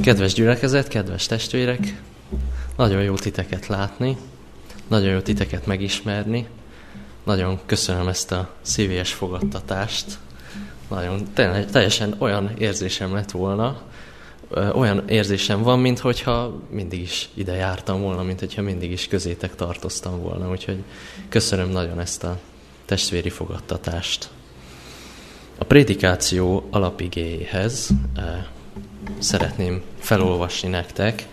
Kedves gyülekezet, kedves testvérek, nagyon jó titeket látni, nagyon jó titeket megismerni, nagyon köszönöm ezt a szívélyes fogadtatást, nagyon teljesen olyan érzésem lett volna, olyan érzésem van, minthogyha mindig is ide jártam volna, minthogyha mindig is közétek tartoztam volna, úgyhogy köszönöm nagyon ezt a testvéri fogadtatást. A prédikáció alapigéjéhez szeretném felolvasni nektek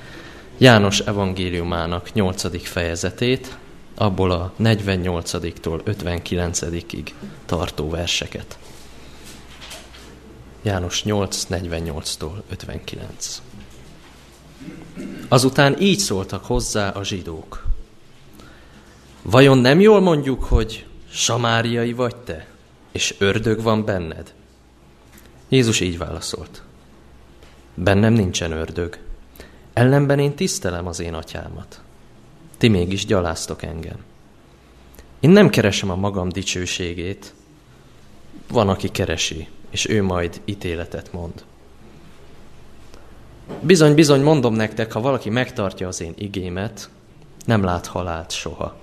János evangéliumának 8. fejezetét, abból a 48-tól 59-ig tartó verseket. János 8, 48-tól 59. Azután így szóltak hozzá a zsidók. Vajon nem jól mondjuk, hogy samáriai vagy te, és ördög van benned? Jézus így válaszolt. Bennem nincsen ördög. Ellenben én tisztelem az én atyámat. Ti mégis gyaláztok engem. Én nem keresem a magam dicsőségét. Van, aki keresi, és ő majd ítéletet mond. Bizony, mondom nektek, ha valaki megtartja az én igémet, nem lát halált soha.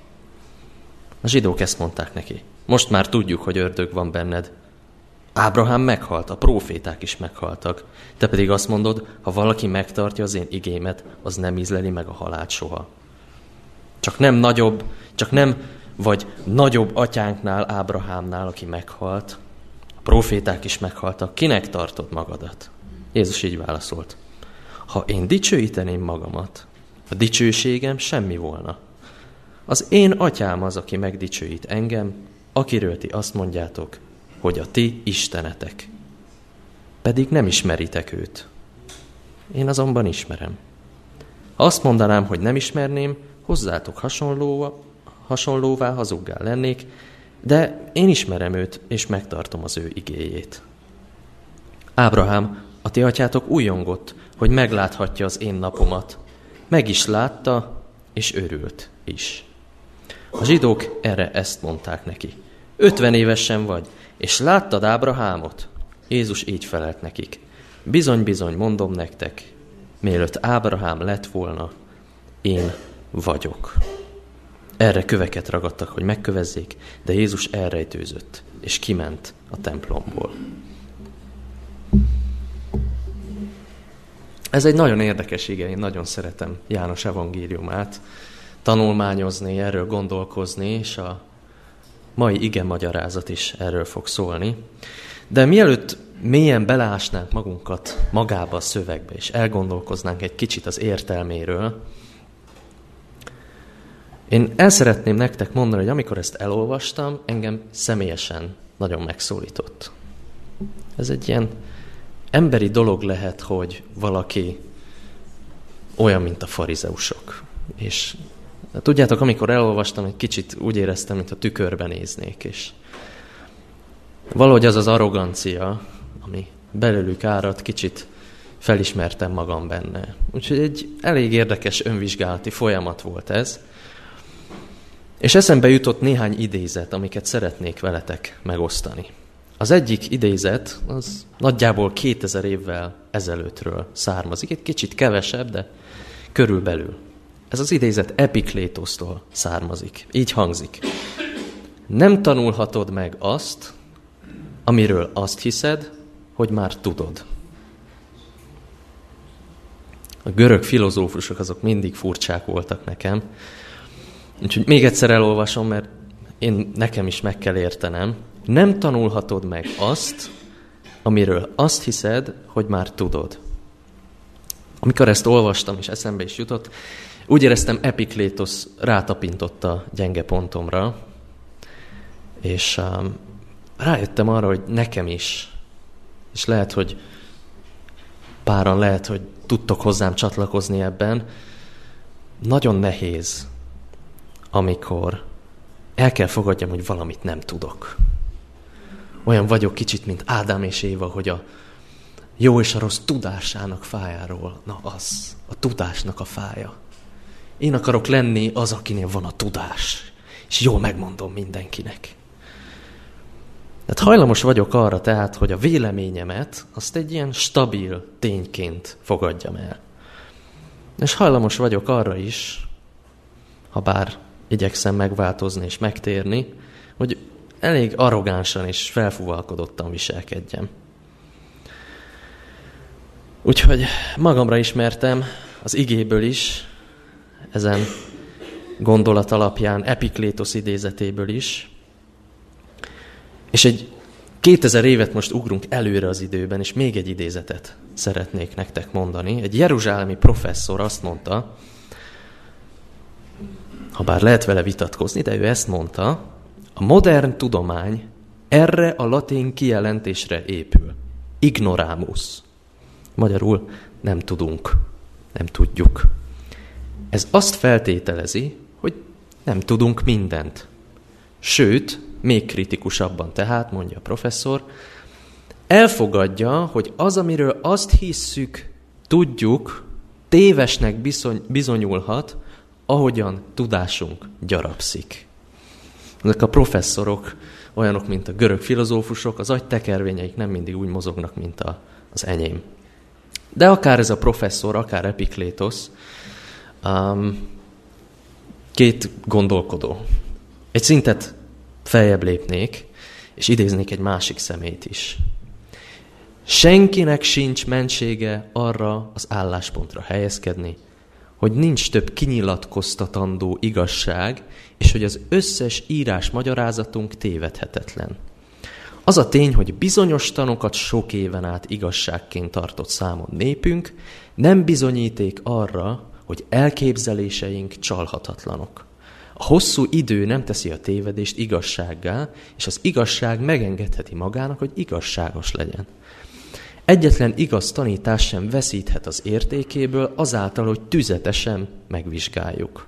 A zsidók ezt mondták neki. Most már tudjuk, hogy ördög van benned. Ábrahám meghalt, a próféták is meghaltak. Te pedig azt mondod, ha valaki megtartja az én igémet, az nem ízleli meg a halált soha. Csak nem vagy nagyobb atyánknál, Ábrahámnál, aki meghalt. A próféták is meghaltak. Kinek tartod magadat? Jézus így válaszolt. Ha én dicsőíteném magamat, a dicsőségem semmi volna. Az én atyám az, aki megdicsőít engem, akiről ti azt mondjátok, hogy a ti istenetek. Pedig nem ismeritek őt. Én azonban ismerem. Ha azt mondanám, hogy nem ismerném, hozzátok hasonlóvá hazuggá lennék, de én ismerem őt, és megtartom az ő igéjét. Ábrahám, a ti atyátok újongott, hogy megláthatja az én napomat. Meg is látta, és örült is. A zsidók erre ezt mondták neki. 50 évesen vagy, és láttad Ábrahámot? Jézus így felelt nekik. Bizony, mondom nektek, mielőtt Ábrahám lett volna, én vagyok. Erre köveket ragadtak, hogy megkövezzék, de Jézus elrejtőzött, és kiment a templomból. Ez egy nagyon érdekes ige, én nagyon szeretem János evangéliumát tanulmányozni, erről gondolkozni, és a mai ige magyarázat is erről fog szólni. De mielőtt mélyen beleásnánk magunkat magába a szövegbe, és elgondolkoznánk egy kicsit az értelméről, én el szeretném nektek mondani, hogy amikor ezt elolvastam, engem személyesen nagyon megszólított. Ez egy ilyen emberi dolog lehet, hogy valaki olyan, mint a farizeusok. És tudjátok, amikor elolvastam, egy kicsit úgy éreztem, mintha tükörbe néznék. És valahogy az az arrogancia, ami belőlük árad, kicsit felismertem magam benne. Úgyhogy egy elég érdekes önvizsgálati folyamat volt ez. És eszembe jutott néhány idézet, amiket szeretnék veletek megosztani. Az egyik idézet, az nagyjából 2000 évvel ezelőttről származik. Egy kicsit kevesebb, de körülbelül. Ez az idézet Epiklétosztól származik. Így hangzik. Nem tanulhatod meg azt, amiről azt hiszed, hogy már tudod. A görög filozófusok azok mindig furcsák voltak nekem. Úgyhogy még egyszer elolvasom, mert nekem is meg kell értenem. Nem tanulhatod meg azt, amiről azt hiszed, hogy már tudod. Amikor ezt olvastam, és eszembe is jutott, úgy éreztem, Epiklétosz rátapintotta a gyenge pontomra, és rájöttem arra, hogy nekem is, és lehet, hogy páran tudtok hozzám csatlakozni ebben, nagyon nehéz, amikor el kell fogadjam, hogy valamit nem tudok. Olyan vagyok kicsit, mint Ádám és Éva, hogy a jó és a rossz tudásának fájáról, na az, a tudásnak a fája. Én akarok lenni az, akinél van a tudás, és jól megmondom mindenkinek. Tehát hajlamos vagyok arra tehát, hogy a véleményemet azt egy ilyen stabil tényként fogadjam el. És hajlamos vagyok arra is, ha bár igyekszem megváltozni és megtérni, hogy elég arrogánsan és felfúvalkodottan viselkedjem. Úgyhogy magamra ismertem az igéből is, ezen gondolat alapján, Epiklétosz idézetéből is, és egy 2000 évet most ugrunk előre az időben, és még egy idézetet szeretnék nektek mondani. Egy jeruzsálemi professzor azt mondta, ha bár lehet vele vitatkozni, de ő ezt mondta, a modern tudomány erre a latin kijelentésre épül. Ignoramus. Magyarul nem tudunk, nem tudjuk. Ez azt feltételezi, hogy nem tudunk mindent. Sőt, még kritikusabban tehát, mondja a professzor, elfogadja, hogy az, amiről azt hisszük, tudjuk, tévesnek bizonyulhat, ahogyan tudásunk gyarapszik. Ezek a professzorok olyanok, mint a görög filozófusok, az agytekervényeik nem mindig úgy mozognak, mint az enyém. De akár ez a professzor, akár Epiklétosz, két gondolkodó. Egy szintet feljebb lépnék, és idéznék egy másik szemét is. Senkinek sincs mentsége arra az álláspontra helyezkedni, hogy nincs több kinyilatkoztatandó igazság, és hogy az összes írás magyarázatunk tévedhetetlen. Az a tény, hogy bizonyos tanokat sok éven át igazságként tartott számon népünk, nem bizonyíték arra, hogy elképzeléseink csalhatatlanok. A hosszú idő nem teszi a tévedést igazsággá, és az igazság megengedheti magának, hogy igazságos legyen. Egyetlen igaz tanítás sem veszíthet az értékéből azáltal, hogy tüzetesen megvizsgáljuk.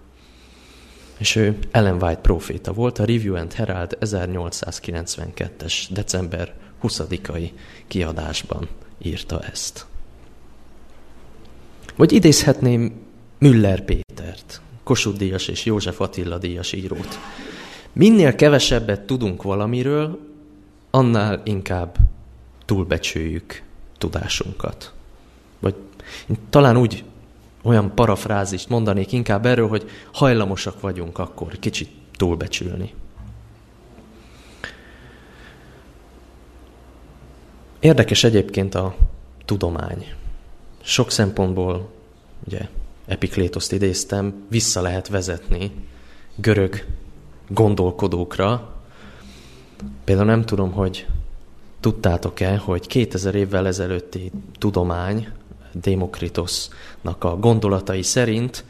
És ő Ellen White próféta volt, a Review and Herald 1892-es december 20-ai kiadásban írta ezt. Vagy idézhetném Müller Pétert, Kossuth Díjas és József Attila Díjas írót. Minél kevesebbet tudunk valamiről, annál inkább túlbecsüljük tudásunkat. Vagy talán úgy olyan parafrázist mondanék inkább erről, hogy hajlamosak vagyunk akkor kicsit túlbecsülni. Érdekes egyébként a tudomány. Sok szempontból, ugye Epiklétoszt idéztem, vissza lehet vezetni görög gondolkodókra. Például nem tudom, hogy tudtátok-e, hogy 2000 évvel ezelőtti tudomány Démokritosznak a gondolatai szerint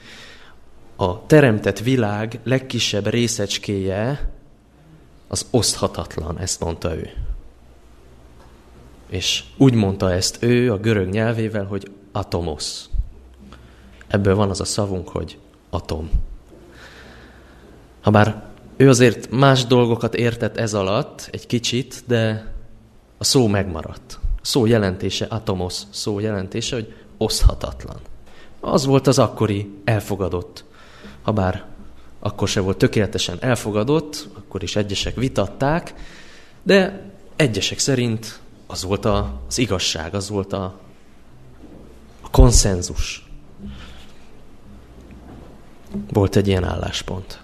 a teremtett világ legkisebb részecskéje az oszthatatlan, ezt mondta ő. És úgy mondta ezt ő a görög nyelvével, hogy atomosz. Ebből van az a szavunk, hogy atom. Habár ő azért más dolgokat értett ez alatt egy kicsit, de a szó megmaradt. A szó jelentése, atomosz szó jelentése, hogy oszthatatlan. Az volt az akkori elfogadott, habár akkor se volt tökéletesen elfogadott, akkor is egyesek vitatták, de egyesek szerint az volt az igazság, az volt a konszenzus. Volt egy ilyen álláspont.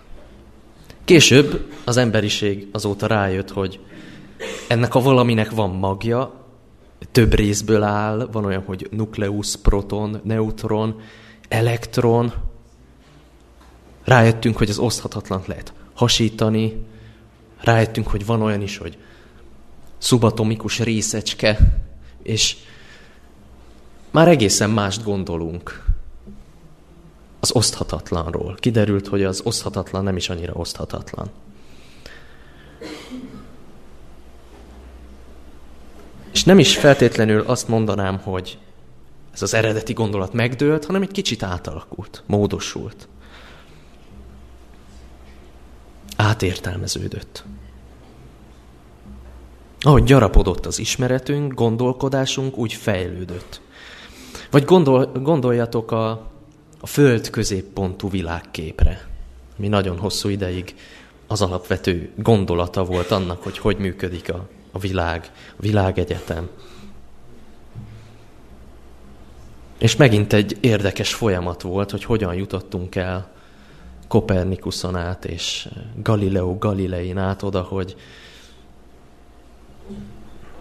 Később az emberiség azóta rájött, hogy ennek a valaminek van magja, több részből áll, van olyan, hogy nukleusz, proton, neutron, elektron. Rájöttünk, hogy az oszthatatlant lehet hasítani. Rájöttünk, hogy van olyan is, hogy szubatomikus részecske, és már egészen mást gondolunk az oszthatatlanról. Kiderült, hogy az oszthatatlan nem is annyira oszthatatlan. És nem is feltétlenül azt mondanám, hogy ez az eredeti gondolat megdőlt, hanem egy kicsit átalakult, módosult. Átértelmeződött. Ahogy gyarapodott az ismeretünk, gondolkodásunk, úgy fejlődött. Vagy gondoljatok a Föld középpontú világképre, ami nagyon hosszú ideig az alapvető gondolata volt annak, hogy működik a a világegyetem. És megint egy érdekes folyamat volt, hogy hogyan jutottunk el Kopernikuszon át, és Galileo Galilein át oda, hogy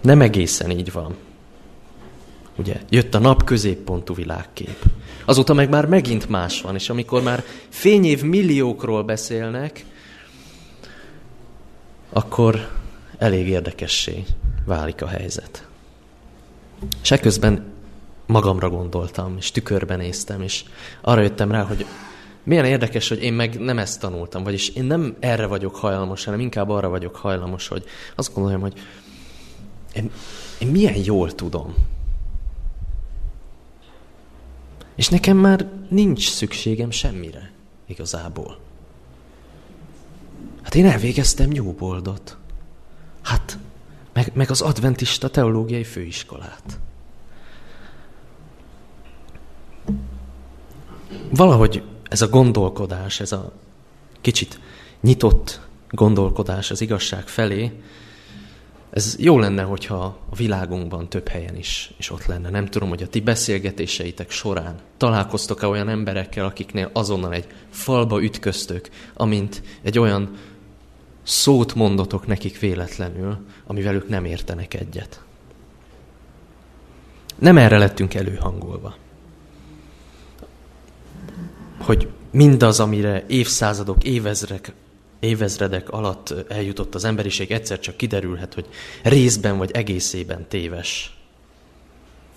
nem egészen így van. Ugye, jött a nap középpontú világkép. Azóta meg már megint más van, és amikor már fényév milliókról beszélnek, akkor elég érdekessé válik a helyzet. És ekközben magamra gondoltam, és tükörben néztem, és arra jöttem rá, hogy milyen érdekes, hogy én meg nem ezt tanultam, vagyis én nem erre vagyok hajlamos, hanem inkább arra vagyok hajlamos, hogy azt gondolom, hogy én milyen jól tudom. És nekem már nincs szükségem semmire, igazából. Hát én elvégeztem Newboldot. Hát, meg az adventista teológiai főiskolát. Valahogy ez a gondolkodás, ez a kicsit nyitott gondolkodás az igazság felé, ez jó lenne, hogyha a világunkban több helyen is ott lenne. Nem tudom, hogy a ti beszélgetéseitek során találkoztok-e olyan emberekkel, akiknél azonnal egy falba ütköztök, amint egy olyan szót mondotok nekik véletlenül, amivel ők nem értenek egyet. Nem erre lettünk előhangolva. Hogy mindaz, amire évszázadok, évezredek alatt eljutott az emberiség, egyszer csak kiderülhet, hogy részben vagy egészében téves.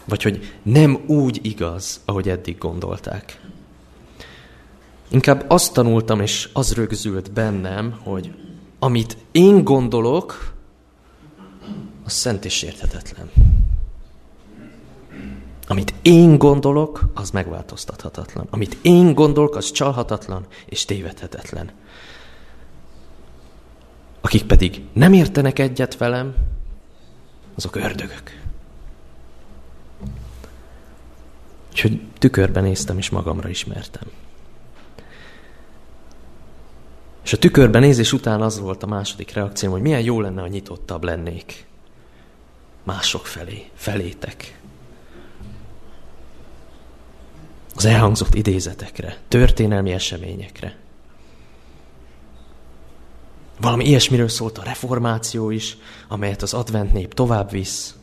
Vagy hogy nem úgy igaz, ahogy eddig gondolták. Inkább azt tanultam, és az rögzült bennem, hogy amit én gondolok, az szent és érthetetlen. Amit én gondolok, az megváltoztathatatlan. Amit én gondolok, az csalhatatlan és tévedhetetlen. Akik pedig nem értenek egyet velem, azok ördögök. Úgyhogy tükörben néztem, és magamra ismertem. És a tükörben nézés után az volt a második reakcióm, hogy milyen jó lenne, ha nyitottabb lennék. Mások felé, felétek. Az elhangzott idézetekre, történelmi eseményekre. Valami ilyesmiről szólt a reformáció is, amelyet az advent nép tovább visz.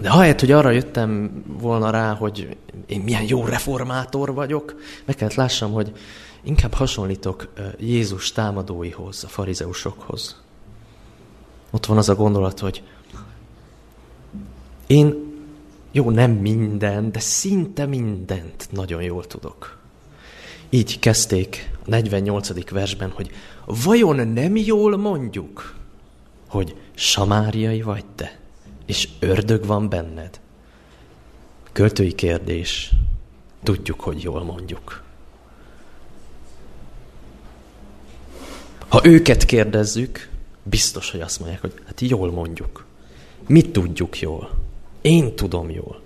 De ahelyett, hogy arra jöttem volna rá, hogy én milyen jó reformátor vagyok, meg kellett lássam, hogy inkább hasonlítok Jézus támadóihoz, a farizeusokhoz. Ott van az a gondolat, hogy én jó, nem minden, de szinte mindent nagyon jól tudok. Így kezdték a 48. versben, hogy vajon nem jól mondjuk, hogy samáriai vagy te, és ördög van benned? Költői kérdés. Tudjuk, hogy jól mondjuk. Ha őket kérdezzük, biztos, hogy azt mondják, hogy hát jól mondjuk. Mi tudjuk jól? Én tudom jól.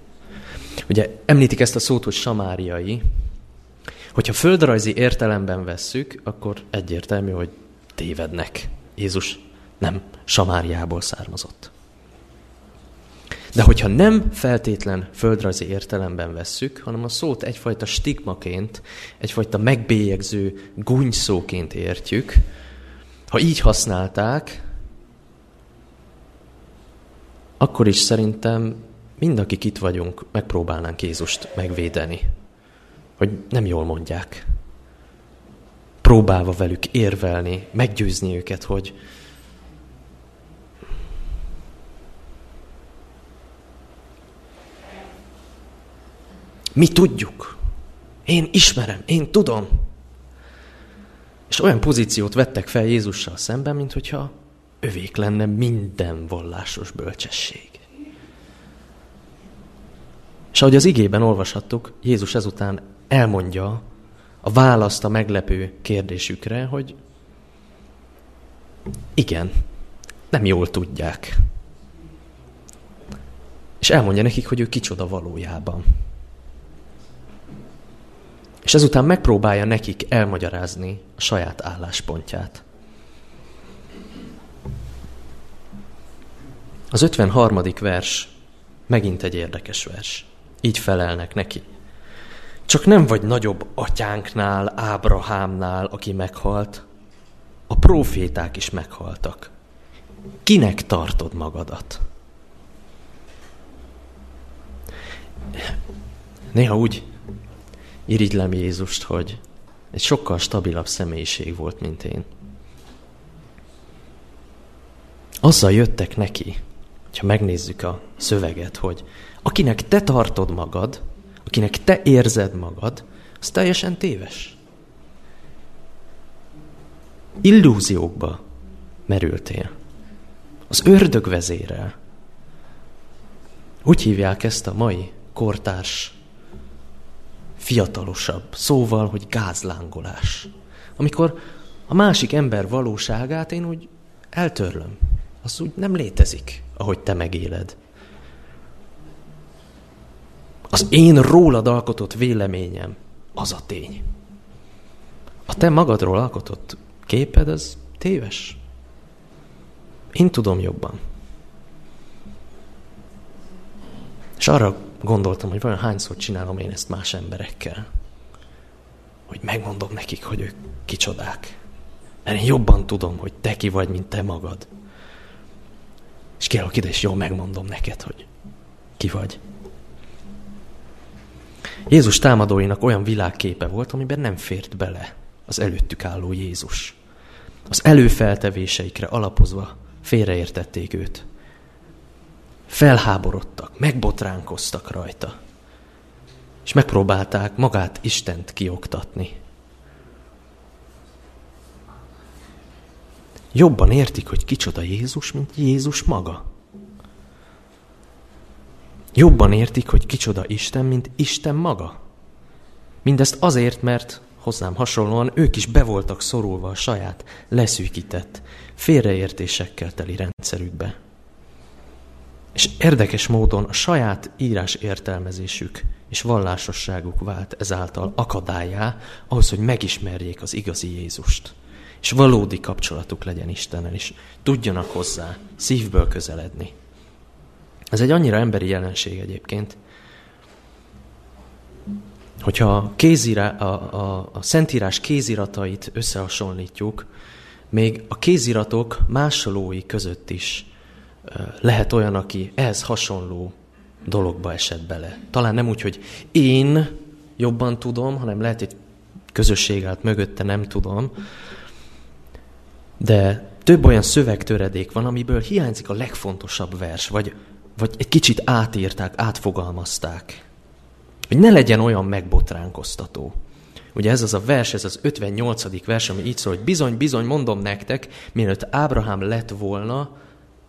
Ugye említik ezt a szót, hogy samáriai. Hogyha földrajzi értelemben vesszük, akkor egyértelmű, hogy tévednek. Jézus nem Samáriából származott. De hogyha nem feltétlen földrajzi értelemben vesszük, hanem a szót egyfajta stigmaként, egyfajta megbélyegző gúnyszóként értjük, ha így használták, akkor is szerintem mind, akik itt vagyunk, megpróbálnánk Jézust megvédeni. Hogy nem jól mondják. Próbálva velük érvelni, meggyőzni őket, hogy mi tudjuk. Én ismerem, én tudom. És olyan pozíciót vettek fel Jézussal szemben, minthogyha övék lenne minden vallásos bölcsesség. És ahogy az igében olvashattuk, Jézus ezután elmondja a választ a meglepő kérdésükre, hogy igen, nem jól tudják. És elmondja nekik, hogy ő kicsoda valójában. És ezután megpróbálja nekik elmagyarázni a saját álláspontját. Az 53. vers megint egy érdekes vers. Így felelnek neki. Csak nem vagy nagyobb atyánknál, Ábrahámnál, aki meghalt. A próféták is meghaltak. Kinek tartod magadat? Néha úgy irigylem Jézust, hogy egy sokkal stabilabb személyiség volt, mint én. Azzal jöttek neki, hogyha megnézzük a szöveget, hogy akinek te tartod magad, akinek te érzed magad, az teljesen téves. Illúziókba merültél. Az ördög vezérel. Úgy hívják ezt a mai kortárs, fiatalosabb szóval, hogy gázlángolás. Amikor a másik ember valóságát én úgy eltörlöm. Az úgy nem létezik, ahogy te megéled. Az én rólad alkotott véleményem az a tény. A te magadról alkotott képed, az téves. Én tudom jobban. És arra gondoltam, hogy vajon hányszor csinálom én ezt más emberekkel. Hogy megmondom nekik, hogy ők kicsodák. Mert én jobban tudom, hogy te ki vagy, mint te magad. És kérlek ide, és jól megmondom neked, hogy ki vagy. Jézus támadóinak olyan világképe volt, amiben nem fért bele az előttük álló Jézus. Az előfeltevéseikre alapozva félreértették őt. Felháborodtak, megbotránkoztak rajta. És megpróbálták magát, Istent kioktatni. Jobban értik, hogy kicsoda Jézus, mint Jézus maga. Jobban értik, hogy kicsoda Isten, mint Isten maga. Mindezt azért, mert hozzám hasonlóan ők is be voltak szorulva a saját, leszűkített, félreértésekkel teli rendszerükbe. És érdekes módon a saját írás értelmezésük és vallásosságuk vált ezáltal akadállyá ahhoz, hogy megismerjék az igazi Jézust. És valódi kapcsolatuk legyen Istennel is. Tudjanak hozzá szívből közeledni. Ez egy annyira emberi jelenség egyébként, hogyha a Szentírás kéziratait összehasonlítjuk, még a kéziratok másolói között is lehet olyan, aki ehhez hasonló dologba esett bele. Talán nem úgy, hogy én jobban tudom, hanem lehet egy közösség állt mögötte, nem tudom. De több olyan szövegtöredék van, amiből hiányzik a legfontosabb vers, vagy egy kicsit átírták, átfogalmazták. Hogy ne legyen olyan megbotránkoztató. Ugye ez az a vers, ez az 58. vers, ami így szól, hogy bizony, mondom nektek, mielőtt Ábrahám lett volna,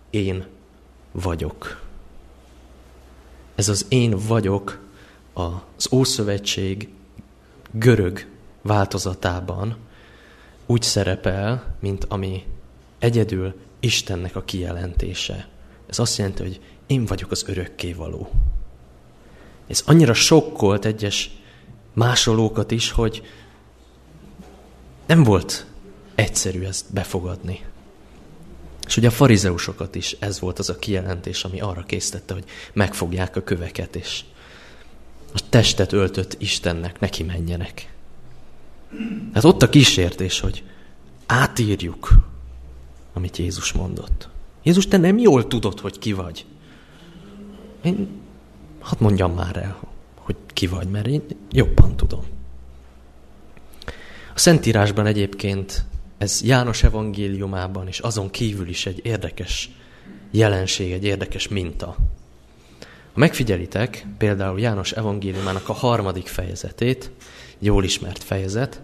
én vagyok. Ez az én vagyok az Ószövetség görög változatában úgy szerepel, mint ami egyedül Istennek a kijelentése. Ez azt jelenti, hogy én vagyok az örökkévaló. Ez annyira sokkolt egyes másolókat is, hogy nem volt egyszerű ezt befogadni. És ugye a farizeusokat is ez volt az a kijelentés, ami arra késztette, hogy megfogják a köveket, és a testet öltött Istennek neki menjenek. Hát ott a kísértés, hogy átírjuk, amit Jézus mondott. Jézus, te nem jól tudod, hogy ki vagy. Én hadd mondjam már el, hogy ki vagy, mert én jobban tudom. A Szentírásban egyébként ez János evangéliumában és azon kívül is egy érdekes jelenség, egy érdekes minta. Ha megfigyelitek, például János evangéliumának a 3. fejezetét, jól ismert fejezet,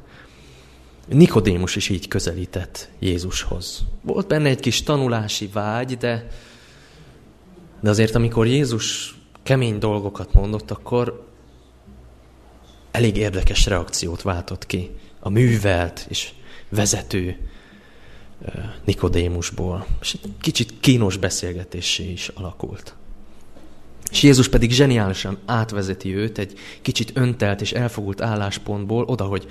Nikodémus is így közelített Jézushoz. Volt benne egy kis tanulási vágy, de azért amikor Jézus kemény dolgokat mondott, akkor elég érdekes reakciót váltott ki a művelt és vezető Nikodémusból. És egy kicsit kínos beszélgetésé is alakult. És Jézus pedig zseniálisan átvezeti őt egy kicsit öntelt és elfogult álláspontból oda, hogy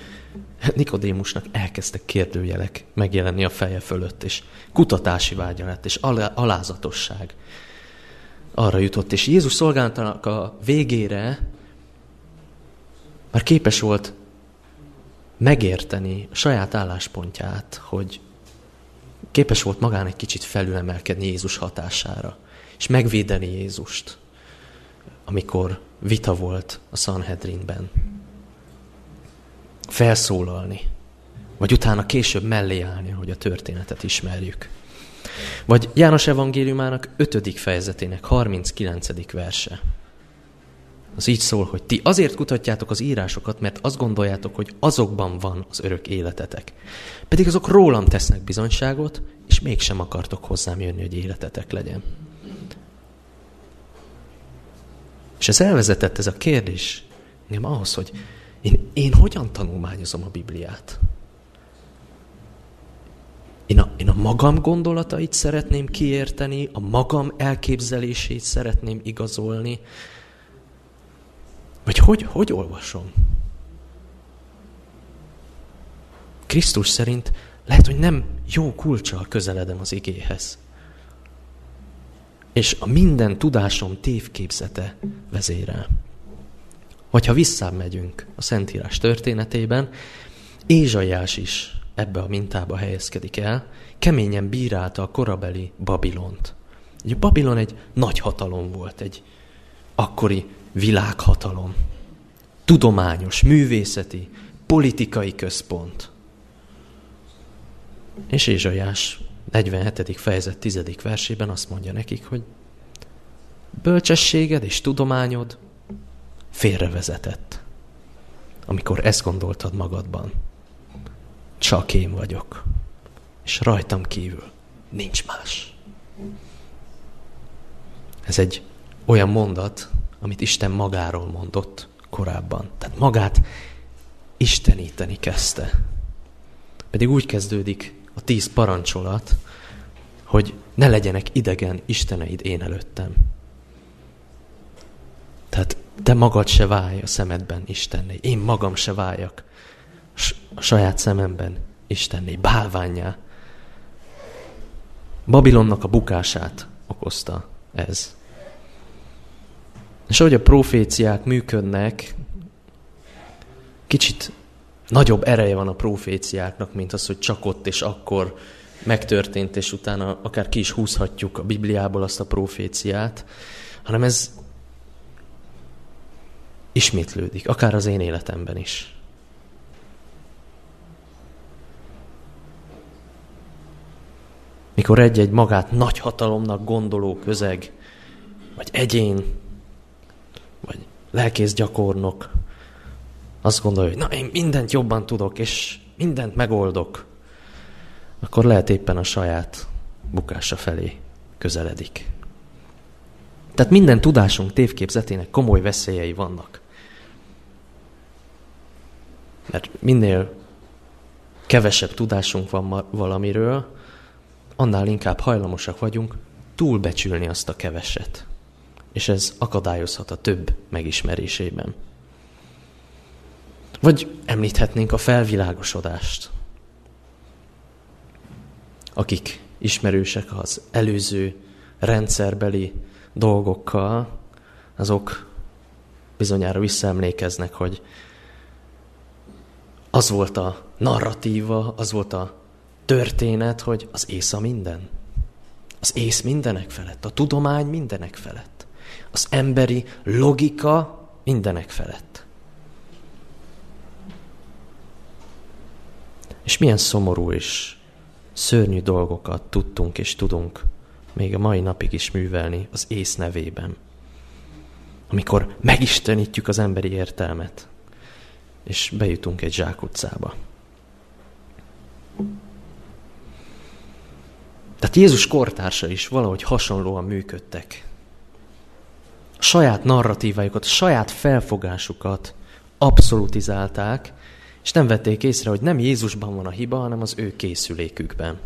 Nikodémusnak elkezdtek kérdőjelek megjelenni a feje fölött, és kutatási vágya lett, és alázatosság. arra jutott. És Jézus szolgálatának a végére már képes volt megérteni a saját álláspontját, hogy képes volt magán egy kicsit felülemelkedni Jézus hatására, és megvédeni Jézust, amikor vita volt a Sanhedrinben. Felszólalni, vagy utána később mellé állni, hogy a történetet ismerjük. Vagy János evangéliumának 5. fejezetének 39. verse. Az így szól, hogy ti azért kutatjátok az írásokat, mert azt gondoljátok, hogy azokban van az örök életetek. Pedig azok rólam tesznek bizonyságot, és mégsem akartok hozzám jönni, hogy életetek legyen. És ez elvezetett, ez a kérdés engem ahhoz, hogy én hogyan tanulmányozom a Bibliát? Én a magam gondolatait szeretném kiérteni, a magam elképzelését szeretném igazolni, vagy hogy olvasom? Krisztus szerint lehet, hogy nem jó kulccsal közeledem az igéhez. És a minden tudásom tévképzete vezérel. Vagy ha visszamegyünk a Szentírás történetében, Ézsaiás is ebbe a mintába helyezkedik el, keményen bírálta a korabeli Babilont. A Babilon egy nagy hatalom volt, egy akkori világhatalom. Tudományos, művészeti, politikai központ. És Ézsaiás 47. fejezet 10. versében azt mondja nekik, hogy bölcsességed és tudományod félrevezetett, amikor ezt gondoltad magadban. Csak én vagyok, és rajtam kívül nincs más. Ez egy olyan mondat, amit Isten magáról mondott korábban. Tehát magát isteníteni kezdte. Pedig úgy kezdődik a 10 parancsolat, hogy ne legyenek idegen isteneid én előttem. Tehát te magad se válj a szemedben Istenné, én magam se váljak a saját szememben Istenné, bálvánnyá. Babilonnak a bukását okozta ez. És ahogy a proféciák működnek, kicsit nagyobb ereje van a proféciáknak, mint az, hogy csak ott és akkor megtörtént, és utána akár ki is húzhatjuk a Bibliából azt a proféciát, hanem ez ismétlődik, akár az én életemben is. Mikor egy-egy magát nagy hatalomnak gondoló közeg, vagy egyén, vagy lelkészgyakornok azt gondolja, hogy na, én mindent jobban tudok, és mindent megoldok, akkor lehet éppen a saját bukása felé közeledik. Tehát minden tudásunk tévképzetének komoly veszélyei vannak. Mert minél kevesebb tudásunk van valamiről, annál inkább hajlamosak vagyunk túlbecsülni azt a keveset. És ez akadályozhat a több megismerésében. Vagy említhetnénk a felvilágosodást. Akik ismerősek az előző rendszerbeli dolgokkal, azok bizonyára visszaemlékeznek, hogy az volt a narratíva, az volt a történet, hogy az ész a minden. Az ész mindenek felett, a tudomány mindenek felett. Az emberi logika mindenek felett. És milyen szomorú és szörnyű dolgokat tudtunk és tudunk még a mai napig is művelni az ész nevében. Amikor megistenítjük az emberi értelmet, és bejutunk egy zsákutcába. Tehát Jézus kortársa is valahogy hasonlóan működtek. A saját narratívájukat, a saját felfogásukat abszolutizálták, és nem vették észre, hogy nem Jézusban van a hiba, hanem az ő készülékükben.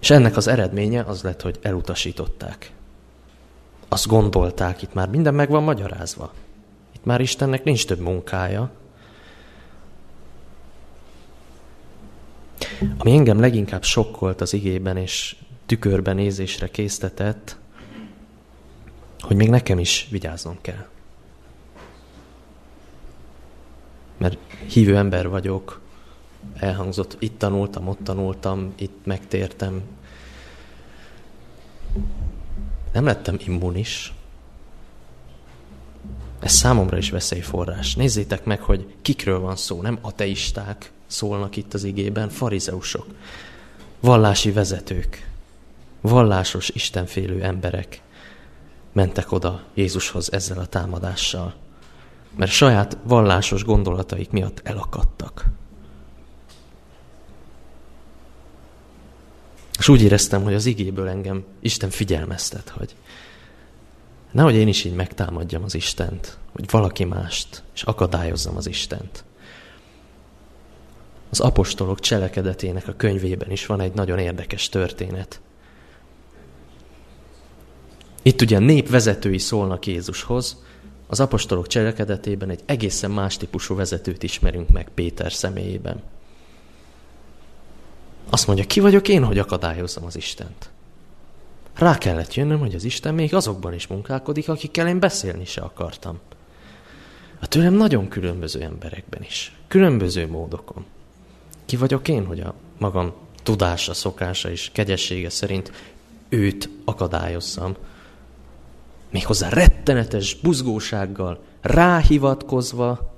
És ennek az eredménye az lett, hogy elutasították. Azt gondolták, itt már minden meg van magyarázva. Itt már Istennek nincs több munkája. Ami engem leginkább sokkolt az igében és tükörben nézésre késztetett, hogy még nekem is vigyáznom kell. Mert hívő ember vagyok, elhangzott, itt tanultam, ott tanultam, itt megtértem. Nem lettem immunis. Ez számomra is veszélyforrás. Nézzétek meg, hogy kikről van szó. Nem ateisták szólnak itt az igében, farizeusok, vallási vezetők, vallásos, istenfélő emberek mentek oda Jézushoz ezzel a támadással, mert saját vallásos gondolataik miatt elakadtak. És úgy éreztem, hogy az igéből engem Isten figyelmeztet, hogy nehogy én is így megtámadjam az Istent, vagy valaki mást, és akadályozzam az Istent. Az apostolok cselekedetének a könyvében is van egy nagyon érdekes történet. Itt ugye nép vezetői szólnak Jézushoz, az apostolok cselekedetében egy egészen más típusú vezetőt ismerünk meg Péter személyében. Azt mondja, ki vagyok én, hogy akadályozzam az Istent? Rá kellett jönnöm, hogy az Isten még azokban is munkálkodik, akikkel én beszélni se akartam. A tőlem nagyon különböző emberekben is, különböző módokon. Ki vagyok én, hogy a magam tudása, szokása és kegyessége szerint őt akadályozzam. Méghozzá rettenetes buzgósággal, ráhivatkozva,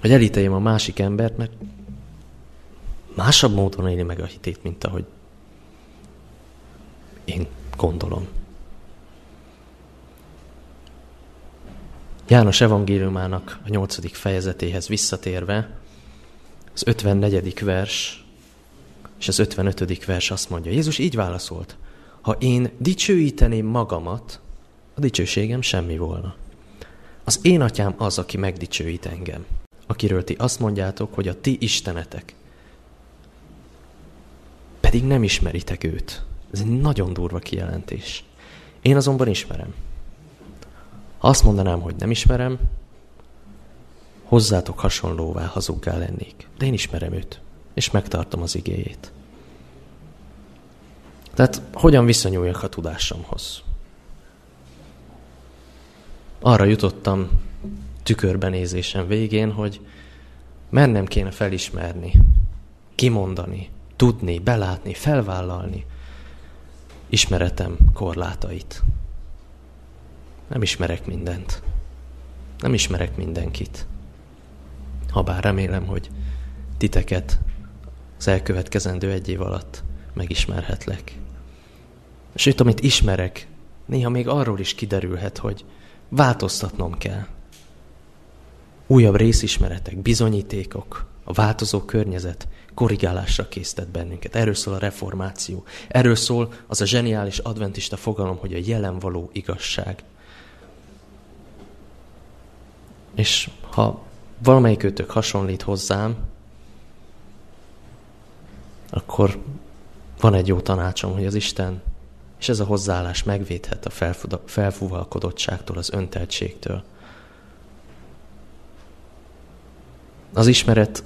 hogy elítéljem a másik embert, mert másabb módon éli meg a hitét, mint ahogy én gondolom. János evangéliumának a 8. fejezetéhez visszatérve, az 54. vers és az 55. vers azt mondja, Jézus így válaszolt, ha én dicsőíteném magamat, a dicsőségem semmi volna. Az én atyám az, aki megdicsőít engem, akiről ti azt mondjátok, hogy a ti istenetek, pedig nem ismeritek őt. Ez egy nagyon durva kijelentés. Én azonban ismerem. Azt mondanám, hogy nem ismerem, hozzátok hasonlóvá hazuggá lennék. De én ismerem őt, és megtartom az igéjét. Tehát hogyan viszonyuljak a tudásomhoz? Arra jutottam tükörbenézésem végén, hogy mennem kéne felismerni, kimondani, tudni, belátni, felvállalni ismeretem korlátait. Nem ismerek mindent. Nem ismerek mindenkit. Habár remélem, hogy titeket az elkövetkezendő 1 év alatt megismerhetlek. Sőt, amit ismerek, néha még arról is kiderülhet, hogy változtatnom kell. Újabb részismeretek, bizonyítékok, a változó környezet korrigálásra késztet bennünket. Erről szól a reformáció. Erről szól az a zseniális adventista fogalom, hogy a jelen való igazság. És ha valamelyikőtök hasonlít hozzám, akkor van egy jó tanácsom, hogy az Isten és ez a hozzáállás megvédhet a felfúvalkodottságtól, az önteltségtől. Az ismeret,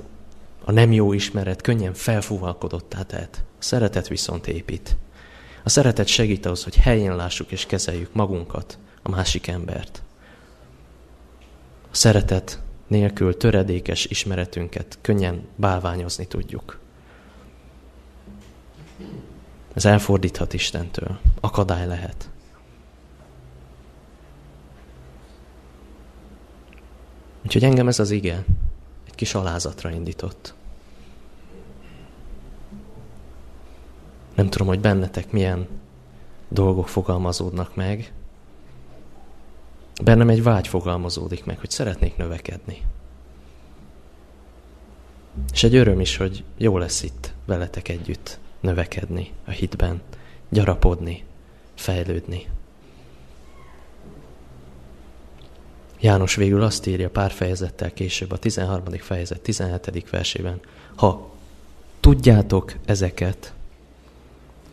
a nem jó ismeret könnyen felfúvalkodottá tehet. A szeretet viszont épít. A szeretet segít ahhoz, hogy helyén lássuk és kezeljük magunkat, a másik embert. A szeretet nélkül töredékes ismeretünket könnyen bálványozni tudjuk. Ez elfordíthat Istentől. Akadály lehet. Úgyhogy engem ez az ige egy kis alázatra indított. Nem tudom, hogy bennetek milyen dolgok fogalmazódnak meg. Bennem egy vágy fogalmazódik meg, hogy szeretnék növekedni. És egy öröm is, hogy jó lesz itt veletek együtt növekedni a hitben, gyarapodni, fejlődni. János végül azt írja pár fejezettel később, a 13. fejezet 17. versében, ha tudjátok ezeket,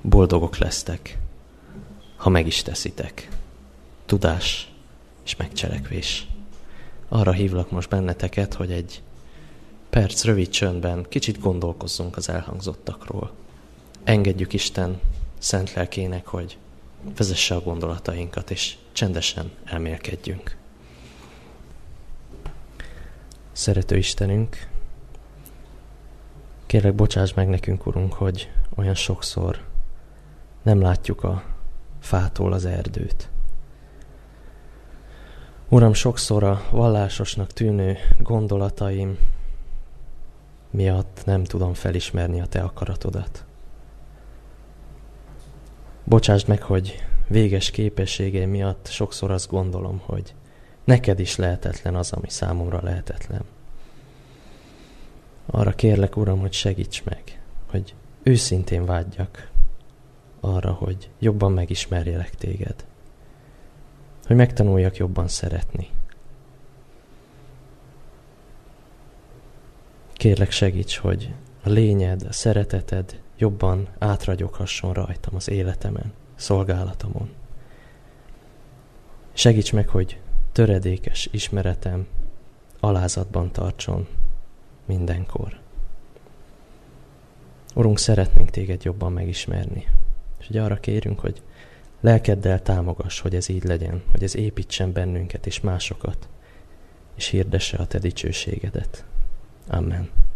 boldogok lesztek, ha meg is teszitek. Tudás és megcselekvés. Arra hívlak most benneteket, hogy egy perc rövid csöndben kicsit gondolkozzunk az elhangzottakról. Engedjük Isten szent lelkének, hogy vezesse a gondolatainkat, és csendesen elmélkedjünk. Szerető Istenünk, kérlek, bocsáss meg nekünk, Urunk, hogy olyan sokszor nem látjuk a fától az erdőt. Uram, sokszor a vallásosnak tűnő gondolataim miatt nem tudom felismerni a Te akaratodat. Bocsásd meg, hogy véges képességeim miatt sokszor azt gondolom, hogy neked is lehetetlen az, ami számomra lehetetlen. Arra kérlek, Uram, hogy segíts meg, hogy őszintén vágyjak arra, hogy jobban megismerjelek Téged, hogy megtanuljak jobban szeretni. Kérlek, segíts, hogy a lényed, a szereteted jobban átragyoghasson rajtam az életemen, szolgálatomon. Segíts meg, hogy töredékes ismeretem alázatban tartson mindenkor. Urunk, szeretnénk Téged jobban megismerni, és hogy arra kérünk, hogy lelkeddel támogass, hogy ez így legyen, hogy ez építsen bennünket és másokat, és hirdesse a Te dicsőségedet. Amen.